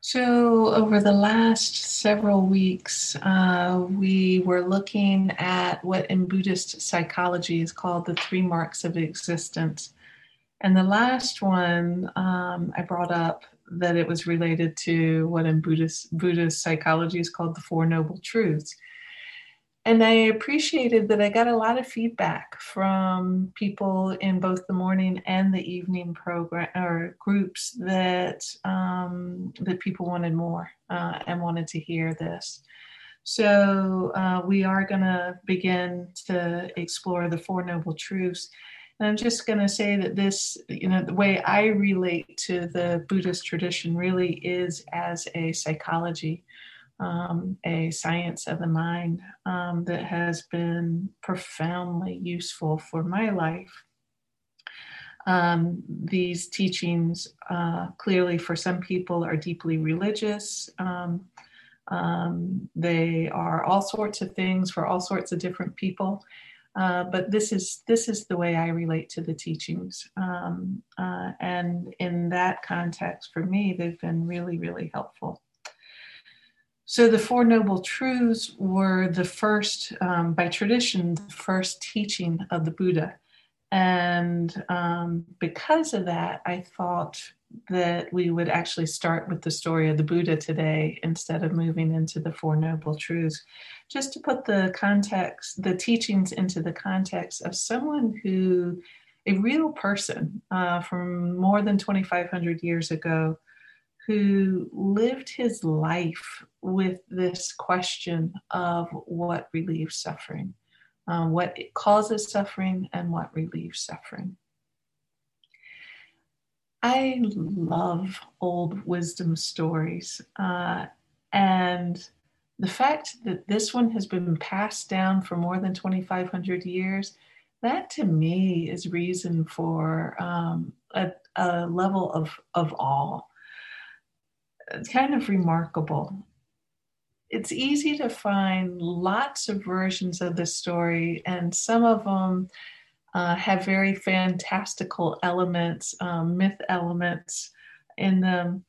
So over the last several weeks, we were looking at what in Buddhist psychology is called the three marks of existence. And the last one I brought up that it was related to what in Buddhist psychology is called the Four Noble Truths. And I appreciated that I got a lot of feedback from people in both the morning and the evening program or groups that that people wanted more and wanted to hear this. So we are going to begin to explore the Four Noble Truths. And I'm just going to say that this, you know, the way I relate to the Buddhist tradition really is as a psychology, a science of the mind that has been profoundly useful for my life. These teachings clearly for some people are deeply religious. They are all sorts of things for all sorts of different people. But this is the way I relate to the teachings. And in that context, for me, they've been really, really helpful. So the Four Noble Truths were the first, by tradition, the first teaching of the Buddha. And because of that, I thought that we would actually start with the story of the Buddha today instead of moving into the Four Noble Truths, just to put the context, the teachings into the context of someone who, a real person from more than 2,500 years ago, who lived his life with this question of what relieves suffering, what causes suffering, and what relieves suffering. I love old wisdom stories, and the fact that this one has been passed down for more than 2,500 years, that to me is reason for a level of awe. It's kind of remarkable. It's easy to find lots of versions of this story, and some of them have very fantastical elements, myth elements in them.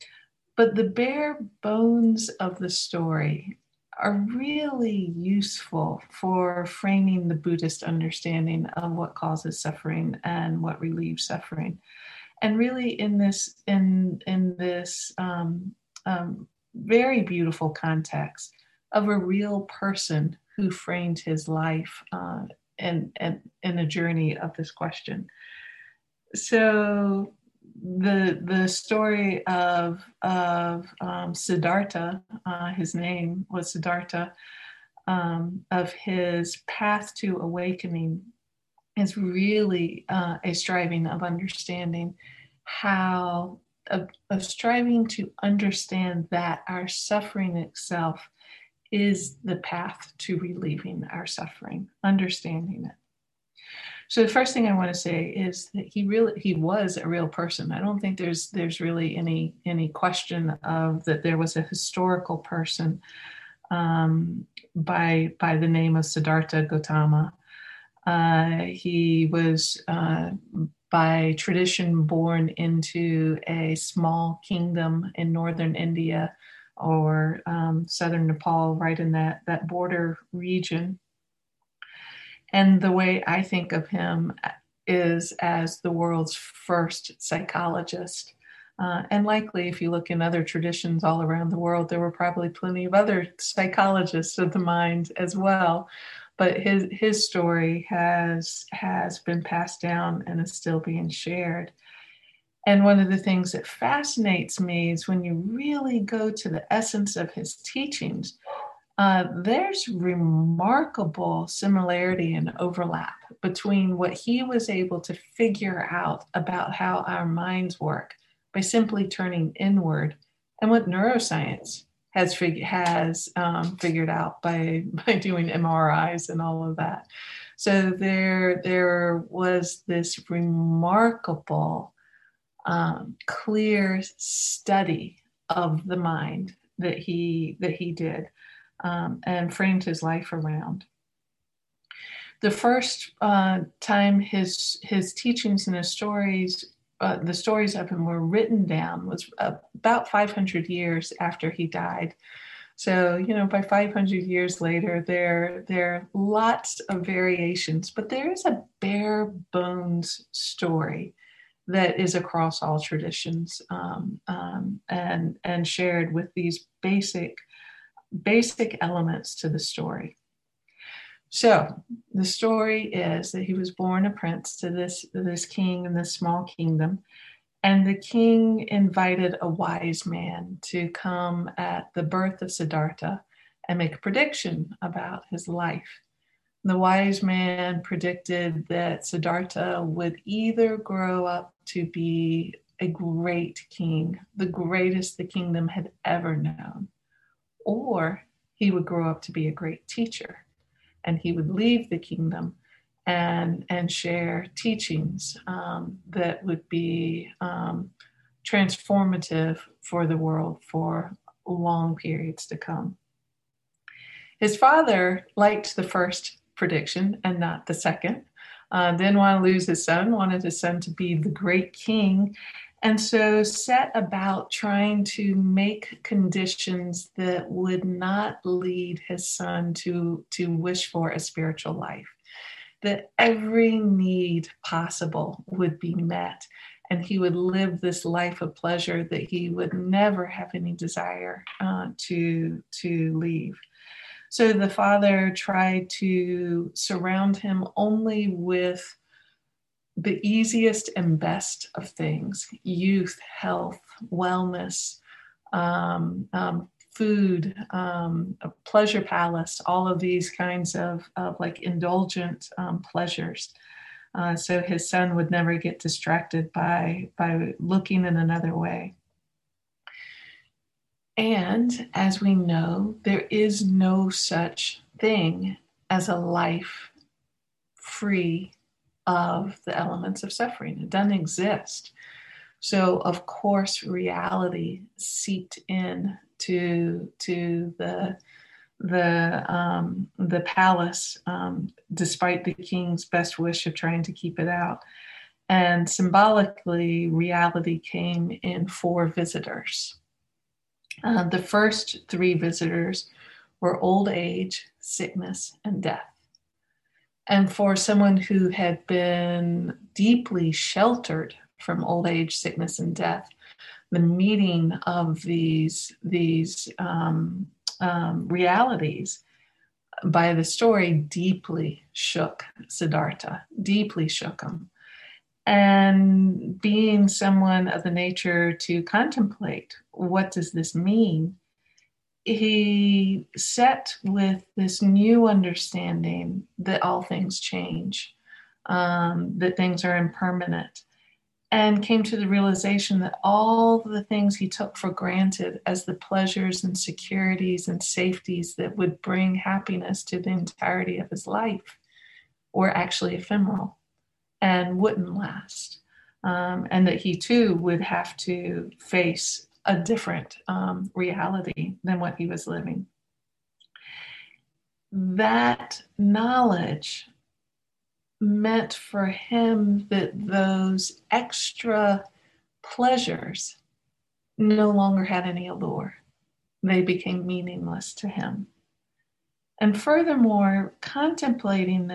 But the bare bones of the story are really useful for framing the Buddhist understanding of what causes suffering and what relieves suffering. And really in this very beautiful context of a real person who framed his life and in a journey of this question. So the story of Siddhartha, his name was Siddhartha, of his path to awakening is really a striving of understanding how of striving to understand that our suffering itself is the path to relieving our suffering, understanding it. So the first thing I want to say is that he was a real person. I don't think there's really any question of that there was a historical person by the name of Siddhartha Gautama. He was by tradition born into a small kingdom in northern India or southern Nepal, right in that border region. And the way I think of him is as the world's first psychologist. And likely, if you look in other traditions all around the world, there were probably plenty of other psychologists of the mind as well. But his story has been passed down and is still being shared. And one of the things that fascinates me is when you really go to the essence of his teachings, there's remarkable similarity and overlap between what he was able to figure out about how our minds work by simply turning inward and what neuroscience has figured out by doing MRIs and all of that. So there was this remarkable, clear study of the mind that he did and framed his life around. The first time his teachings and his stories the stories of him were written down was about 500 years after he died. So, you know, by 500 years later, there are lots of variations, but there is a bare bones story that is across all traditions and shared with these basic elements to the story. So the story is that he was born a prince to this king in this small kingdom. And the king invited a wise man to come at the birth of Siddhartha and make a prediction about his life. The wise man predicted that Siddhartha would either grow up to be a great king, the greatest the kingdom had ever known, or he would grow up to be a great teacher. And he would leave the kingdom and share teachings that would be transformative for the world for long periods to come. His father liked the first prediction and not the second. Didn't want to lose his son, wanted his son to be the great king. And so set about trying to make conditions that would not lead his son to wish for a spiritual life, that every need possible would be met, and he would live this life of pleasure that he would never have any desire to leave. So the father tried to surround him only with the easiest and best of things: youth, health, wellness, food, a pleasure palace, all of these kinds of like indulgent pleasures. So his son would never get distracted by looking in another way. And as we know, there is no such thing as a life free of the elements of suffering. It doesn't exist. So of course, reality seeped in to the palace, despite the king's best wish of trying to keep it out. And symbolically, reality came in four visitors. The first three visitors were old age, sickness, and death. And for someone who had been deeply sheltered from old age, sickness, and death, the meeting of these realities by the story deeply shook Siddhartha, deeply shook him. And being someone of the nature to contemplate, what does this mean? He set with this new understanding that all things change, that things are impermanent, and came to the realization that all the things he took for granted as the pleasures and securities and safeties that would bring happiness to the entirety of his life were actually ephemeral and wouldn't last, and that he too would have to face a different reality than what he was living. That knowledge meant for him that those extra pleasures no longer had any allure. They became meaningless to him. And furthermore, contemplating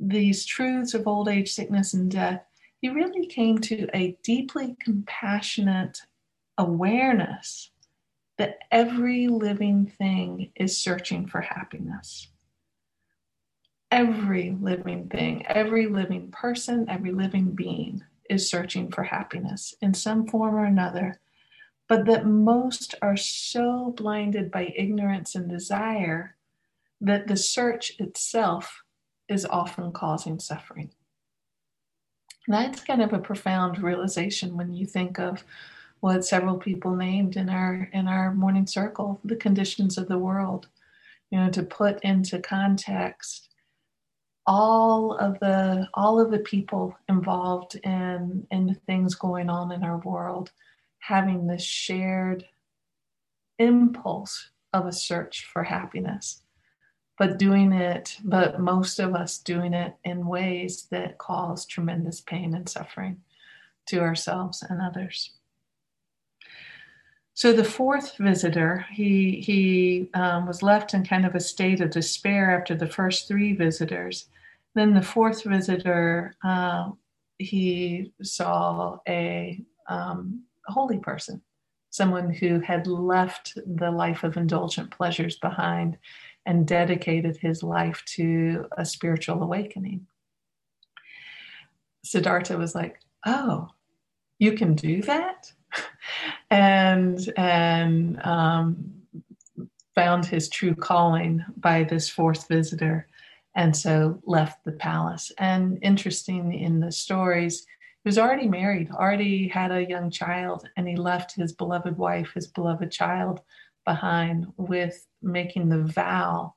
these truths of old age, sickness, and death, he really came to a deeply compassionate awareness that every living thing is searching for happiness. Every living thing, every living person, every living being is searching for happiness in some form or another, but that most are so blinded by ignorance and desire that the search itself is often causing suffering. And that's kind of a profound realization when you think of what several people named in our morning circle, the conditions of the world. You know, to put into context all of the people involved in the things going on in our world, having this shared impulse of a search for happiness, but most of us doing it in ways that cause tremendous pain and suffering. to ourselves and others. So the fourth visitor, he was left in kind of a state of despair after the first three visitors. Then the fourth visitor, he saw a holy person, someone who had left the life of indulgent pleasures behind and dedicated his life to a spiritual awakening. Siddhartha was like, oh, you can do that? and found his true calling by this fourth visitor, and so left the palace. And interesting in the stories, he was already married, already had a young child, and he left his beloved wife, his beloved child behind, with making the vow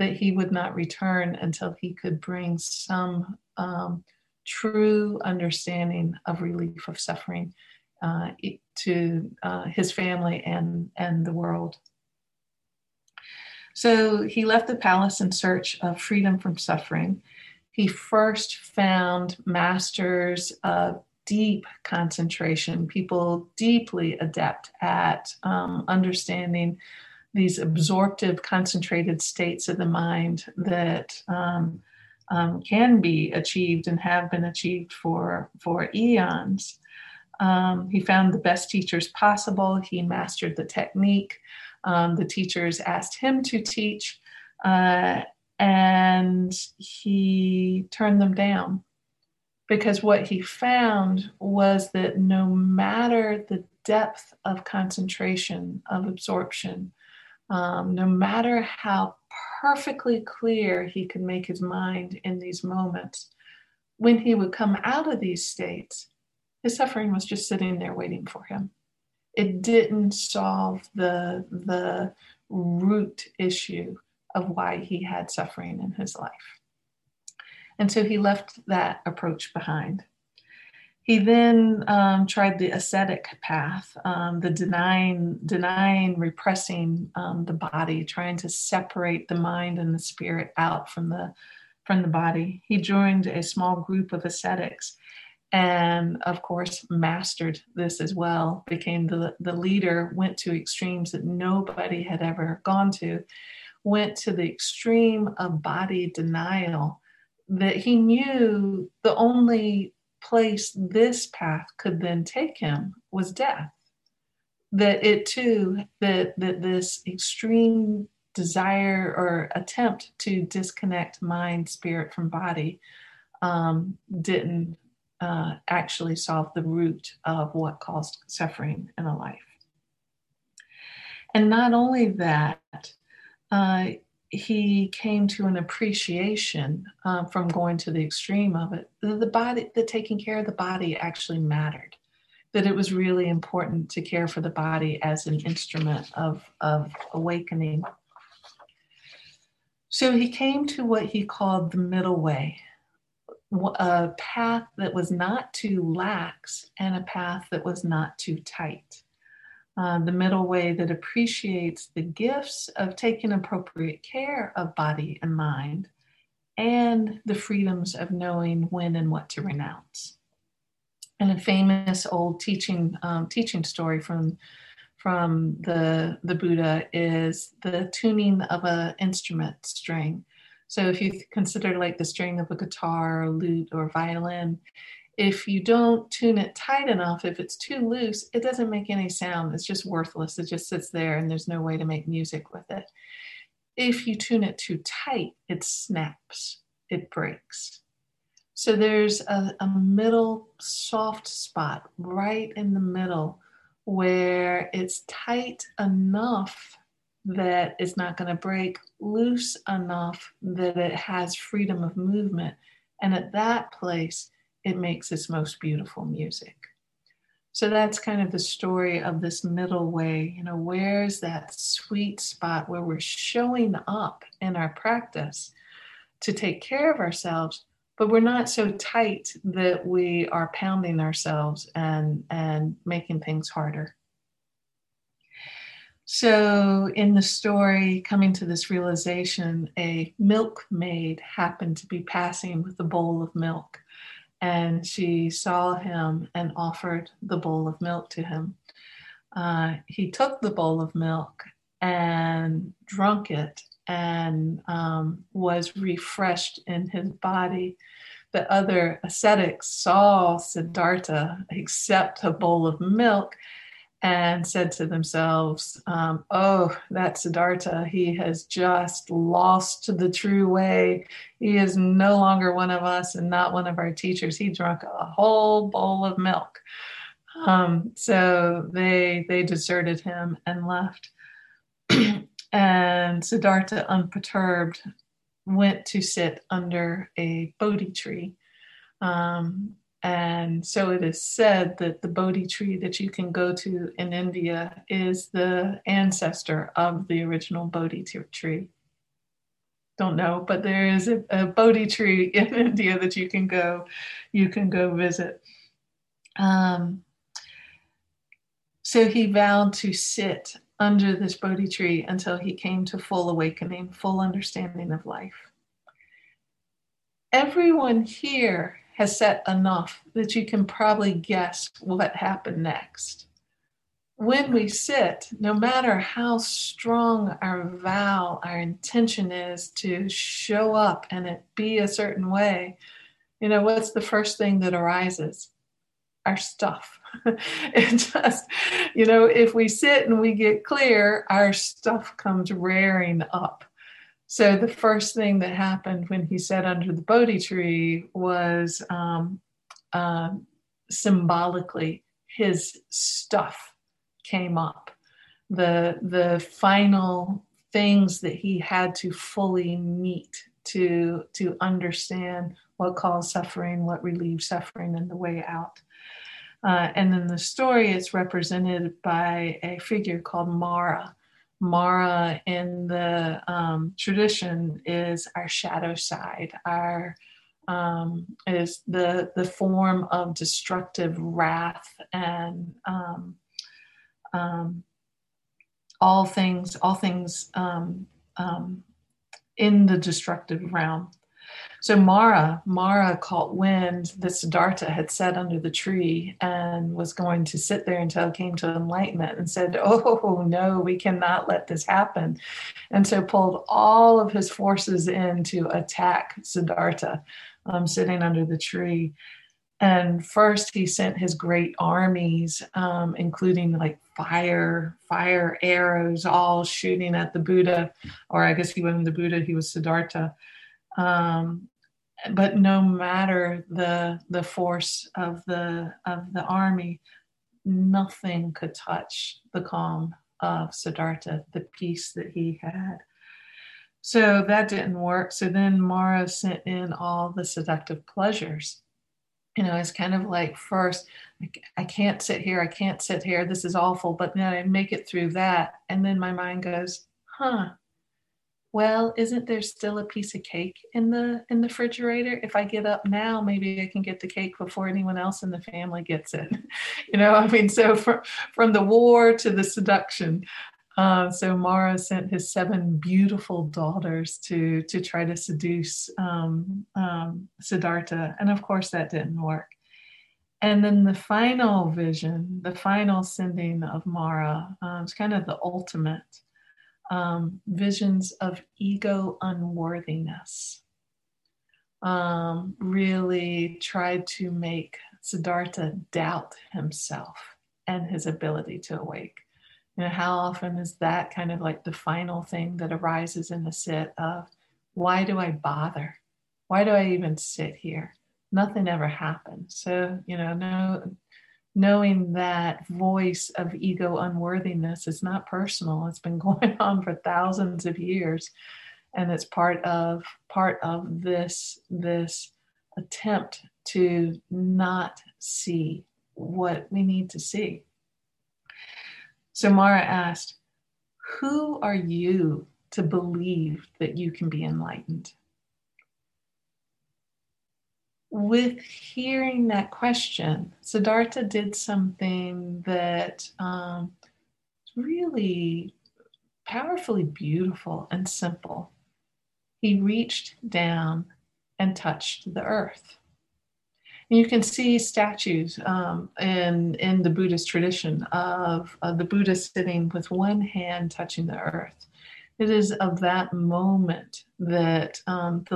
that he would not return until he could bring some true understanding of relief of suffering to his family and the world. So he left the palace in search of freedom from suffering. He first found masters of deep concentration, people deeply adept at understanding these absorptive, concentrated states of the mind that can be achieved and have been achieved for eons. He found the best teachers possible. He mastered the technique. The teachers asked him to teach, and he turned them down, because what he found was that no matter the depth of concentration, of absorption, no matter how perfectly clear he could make his mind in these moments, when he would come out of these states, his suffering was just sitting there waiting for him. It didn't solve the root issue of why he had suffering in his life. And so he left that approach behind. He then tried the ascetic path, the denying, repressing the body, trying to separate the mind and the spirit out from the body. He joined a small group of ascetics, and of course mastered this as well, became the leader, went to extremes that nobody had ever gone to, went to the extreme of body denial that he knew the only place this path could then take him was death. That it too, that this extreme desire or attempt to disconnect mind, spirit from body didn't actually solve the root of what caused suffering in a life. And not only that, he came to an appreciation from going to the extreme of it, that the body, that taking care of the body actually mattered, that it was really important to care for the body as an instrument of awakening. So he came to what he called the middle way, a path that was not too lax and a path that was not too tight. The middle way that appreciates the gifts of taking appropriate care of body and mind, and the freedoms of knowing when and what to renounce. And a famous old teaching story from the Buddha is the tuning of an instrument string. So if you consider like the string of a guitar or lute or violin, if you don't tune it tight enough, if it's too loose, it doesn't make any sound. It's just worthless. It just sits there and there's no way to make music with it. If you tune it too tight, it snaps, it breaks. So there's a middle soft spot right in the middle where it's tight enough that it's not going to break, loose enough that it has freedom of movement. And at that place, it makes its most beautiful music. So that's kind of the story of this middle way. You know, where's that sweet spot where we're showing up in our practice to take care of ourselves, but we're not so tight that we are pounding ourselves and making things harder. So in the story, coming to this realization, a milkmaid happened to be passing with a bowl of milk. and she saw him and offered the bowl of milk to him. He took the bowl of milk and drunk it and was refreshed in his body. The other ascetics saw Siddhartha accept a bowl of milk and said to themselves, oh, that Siddhartha, he has just lost the true way. He is no longer one of us and not one of our teachers. He drank a whole bowl of milk. So they deserted him and left. And Siddhartha, unperturbed, went to sit under a Bodhi tree. And so it is said that the Bodhi tree that you can go to in India is the ancestor of the original Bodhi tree. Don't know, but there is a Bodhi tree in India that you can go visit. So he vowed to sit under this Bodhi tree until he came to full awakening, full understanding of life. Everyone here has said enough that you can probably guess what happened next. When we sit, no matter how strong our vow, our intention is to show up and it be a certain way, you know, what's the first thing that arises? Our stuff. It just, you know, if we sit and we get clear, our stuff comes rearing up. So the first thing that happened when he sat under the Bodhi tree was symbolically his stuff came up. The final things that he had to fully meet to understand what caused suffering, what relieved suffering, and the way out. And in the story, it's represented by a figure called Mara. Mara in the tradition is our shadow side, is the form of destructive wrath and all things in the destructive realm. So Mara caught wind that Siddhartha had sat under the tree and was going to sit there until it came to enlightenment and said, oh, no, we cannot let this happen. And so pulled all of his forces in to attack Siddhartha sitting under the tree. And first he sent his great armies, including like fire arrows, all shooting at the Buddha, or I guess he wasn't the Buddha, he was Siddhartha. But no matter the force of the army, nothing could touch the calm of Siddhartha, the peace that he had. So that didn't work. So then Mara sent in all the seductive pleasures. You know, it's kind of like first, I can't sit here. This is awful. But now I make it through that. And then my mind goes, huh. Well, isn't there still a piece of cake in the refrigerator? If I get up now, maybe I can get the cake before anyone else in the family gets it. You know, I mean, so from the war to the seduction. So Mara sent his 7 beautiful daughters to try to seduce Siddhartha. And of course that didn't work. And then the final vision, the final sending of Mara, it's kind of the ultimate. Visions of ego unworthiness really tried to make Siddhartha doubt himself and his ability to awake. You know, how often is that kind of like the final thing that arises in the sit of, why do I bother? Why do I even sit here? Nothing ever happens. So, you know, knowing that voice of ego unworthiness is not personal. It's been going on for thousands of years. And it's part of this attempt to not see what we need to see. So Mara asked, who are you to believe that you can be enlightened? With hearing that question, Siddhartha did something that really powerfully beautiful and simple. He reached down and touched the earth. And you can see statues in the Buddhist tradition of the Buddha sitting with one hand touching the earth. It is of that moment that the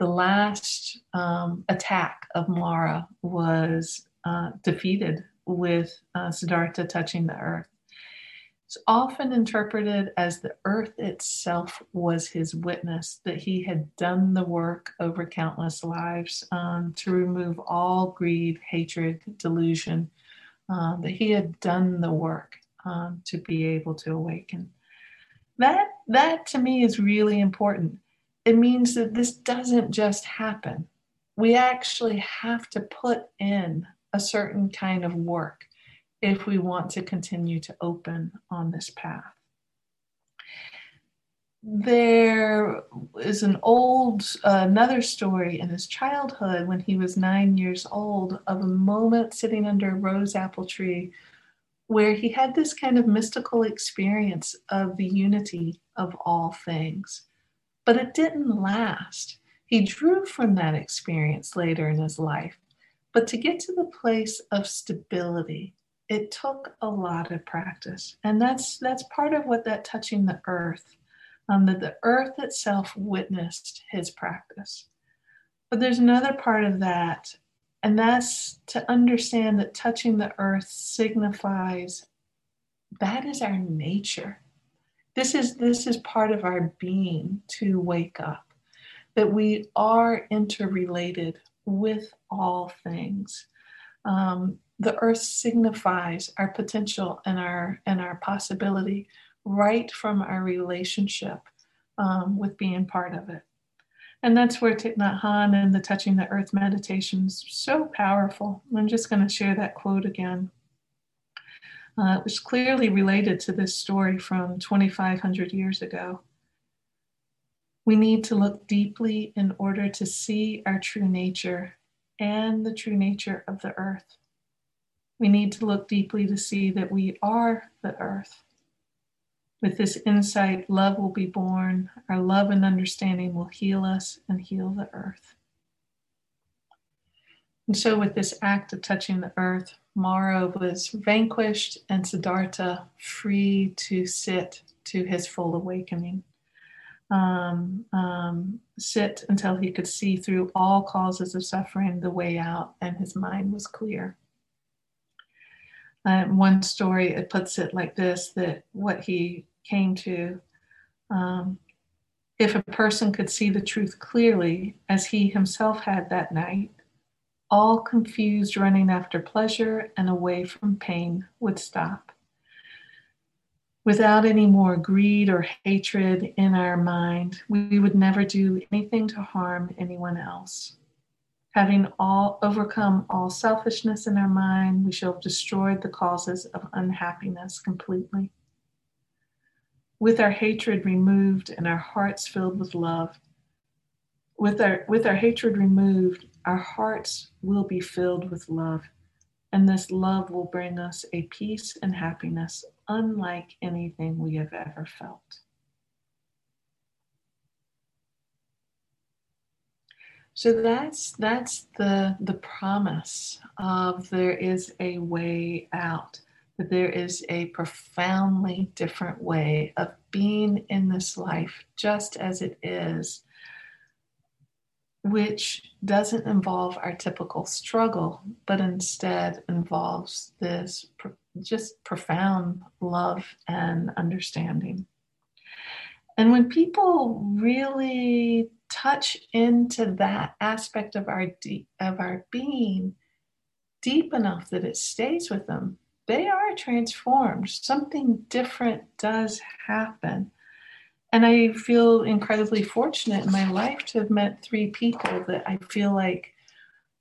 last attack of Mara was defeated with Siddhartha touching the earth. It's often interpreted as the earth itself was his witness, that he had done the work over countless lives to remove all greed, hatred, delusion, that he had done the work to be able to awaken. That to me is really important. It means that this doesn't just happen. We actually have to put in a certain kind of work if we want to continue to open on this path. There is an another story in his childhood when he was 9 years old of a moment sitting under a rose apple tree where he had this kind of mystical experience of the unity of all things. But it didn't last. He drew from that experience later in his life. But to get to the place of stability, it took a lot of practice. And that's part of what that touching the earth, that the earth itself witnessed his practice. But there's another part of that, and that's to understand that touching the earth signifies that is our nature. This is part of our being to wake up, that we are interrelated with all things. The earth signifies our potential and our possibility right from our relationship with being part of it. And that's where Thich Nhat Hanh and the touching the earth meditations so powerful. I'm just going to share that quote again. It was clearly related to this story from 2,500 years ago. We need to look deeply in order to see our true nature and the true nature of the earth. We need to look deeply to see that we are the earth. With this insight, love will be born. Our love and understanding will heal us and heal the earth. And so with this act of touching the earth, Mara was vanquished and Siddhartha free to sit to his full awakening. Sit until he could see through all causes of suffering the way out, and his mind was clear. One story, it puts it like this, that what he came to, if a person could see the truth clearly, as he himself had that night, all confused, running after pleasure and away from pain would stop. Without any more greed or hatred in our mind, we would never do anything to harm anyone else. Having overcome all selfishness in our mind, we shall have destroyed the causes of unhappiness completely. With our hatred removed and our hearts filled with love, with our hatred removed, our hearts will be filled with love, and this love will bring us a peace and happiness unlike anything we have ever felt. So that's the promise of there is a way out, that there is a profoundly different way of being in this life just as it is, which doesn't involve our typical struggle, but instead involves this just profound love and understanding. And when people really touch into that aspect of our being deep enough that it stays with them, they are transformed. Something different does happen. And I feel incredibly fortunate in my life to have met three people that I feel like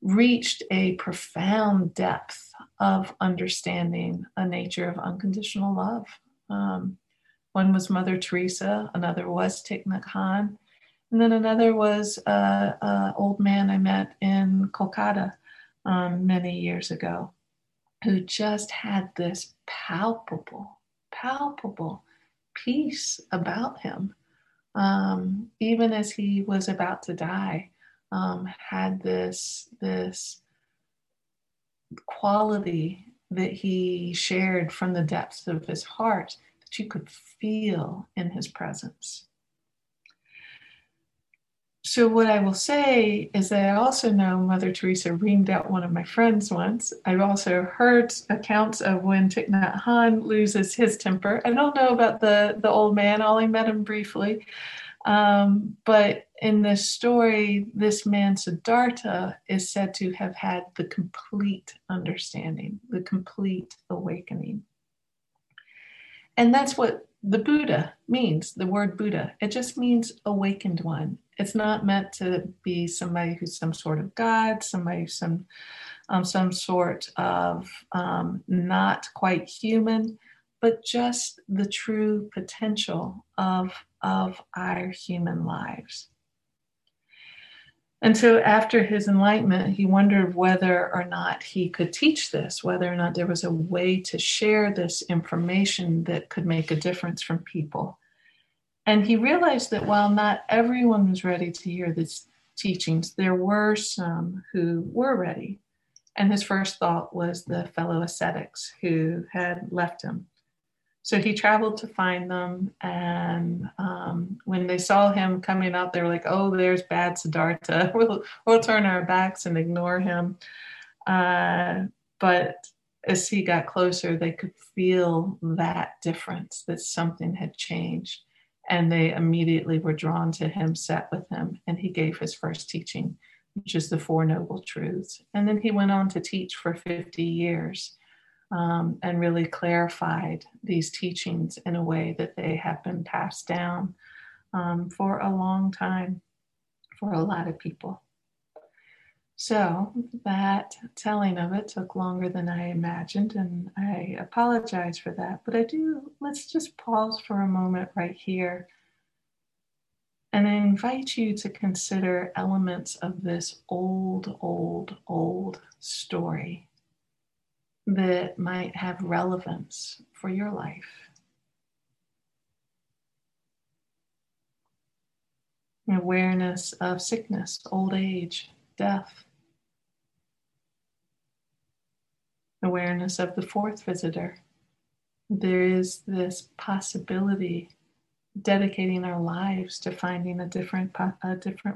reached a profound depth of understanding a nature of unconditional love. One was Mother Teresa, another was Thich Nhat Hanh, and then another was an old man I met in Kolkata many years ago, who just had this palpable peace about him, even as he was about to die. had this quality that he shared from the depths of his heart that you could feel in his presence. So what I will say is that I also know Mother Teresa reamed out one of my friends once. I've also heard accounts of when Thich Nhat Hanh loses his temper. I don't know about the old man. I only met him briefly. But in this story, this man Siddhartha is said to have had the complete understanding, the complete awakening. And that's what the Buddha means, the word Buddha. It just means awakened one. It's not meant to be somebody who's some sort of God, somebody who's some sort of not quite human, but just the true potential of our human lives. And so after his enlightenment, he wondered whether or not he could teach this, whether or not there was a way to share this information that could make a difference from people. And he realized that while not everyone was ready to hear these teachings, there were some who were ready. And his first thought was the fellow ascetics who had left him. So he traveled to find them, and when they saw him coming up, they were like, oh, there's bad Siddhartha. We'll turn our backs and ignore him. But as he got closer, they could feel that difference, that something had changed. And they immediately were drawn to him, sat with him, and he gave his first teaching, which is the Four Noble Truths. And then he went on to teach for 50 years. And really clarified these teachings in a way that they have been passed down for a long time for a lot of people. So that telling of it took longer than I imagined, and I apologize for that, but let's just pause for a moment right here and I invite you to consider elements of this old story that might have relevance for your life. Awareness of sickness, old age, death. Awareness of the fourth visitor. There is this possibility, dedicating our lives to finding a different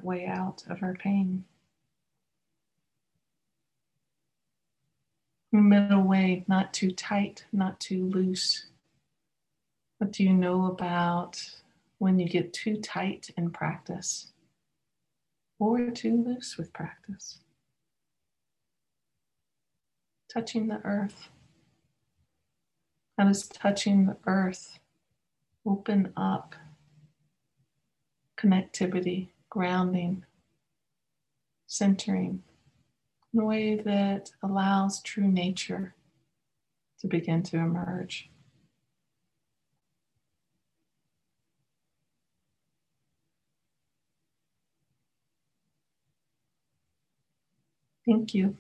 way out of our pain. Middle way, not too tight, not too loose. What do you know about when you get too tight in practice or too loose with practice? Touching the earth. How does touching the earth open up connectivity, grounding, centering? In a way that allows true nature to begin to emerge. Thank you.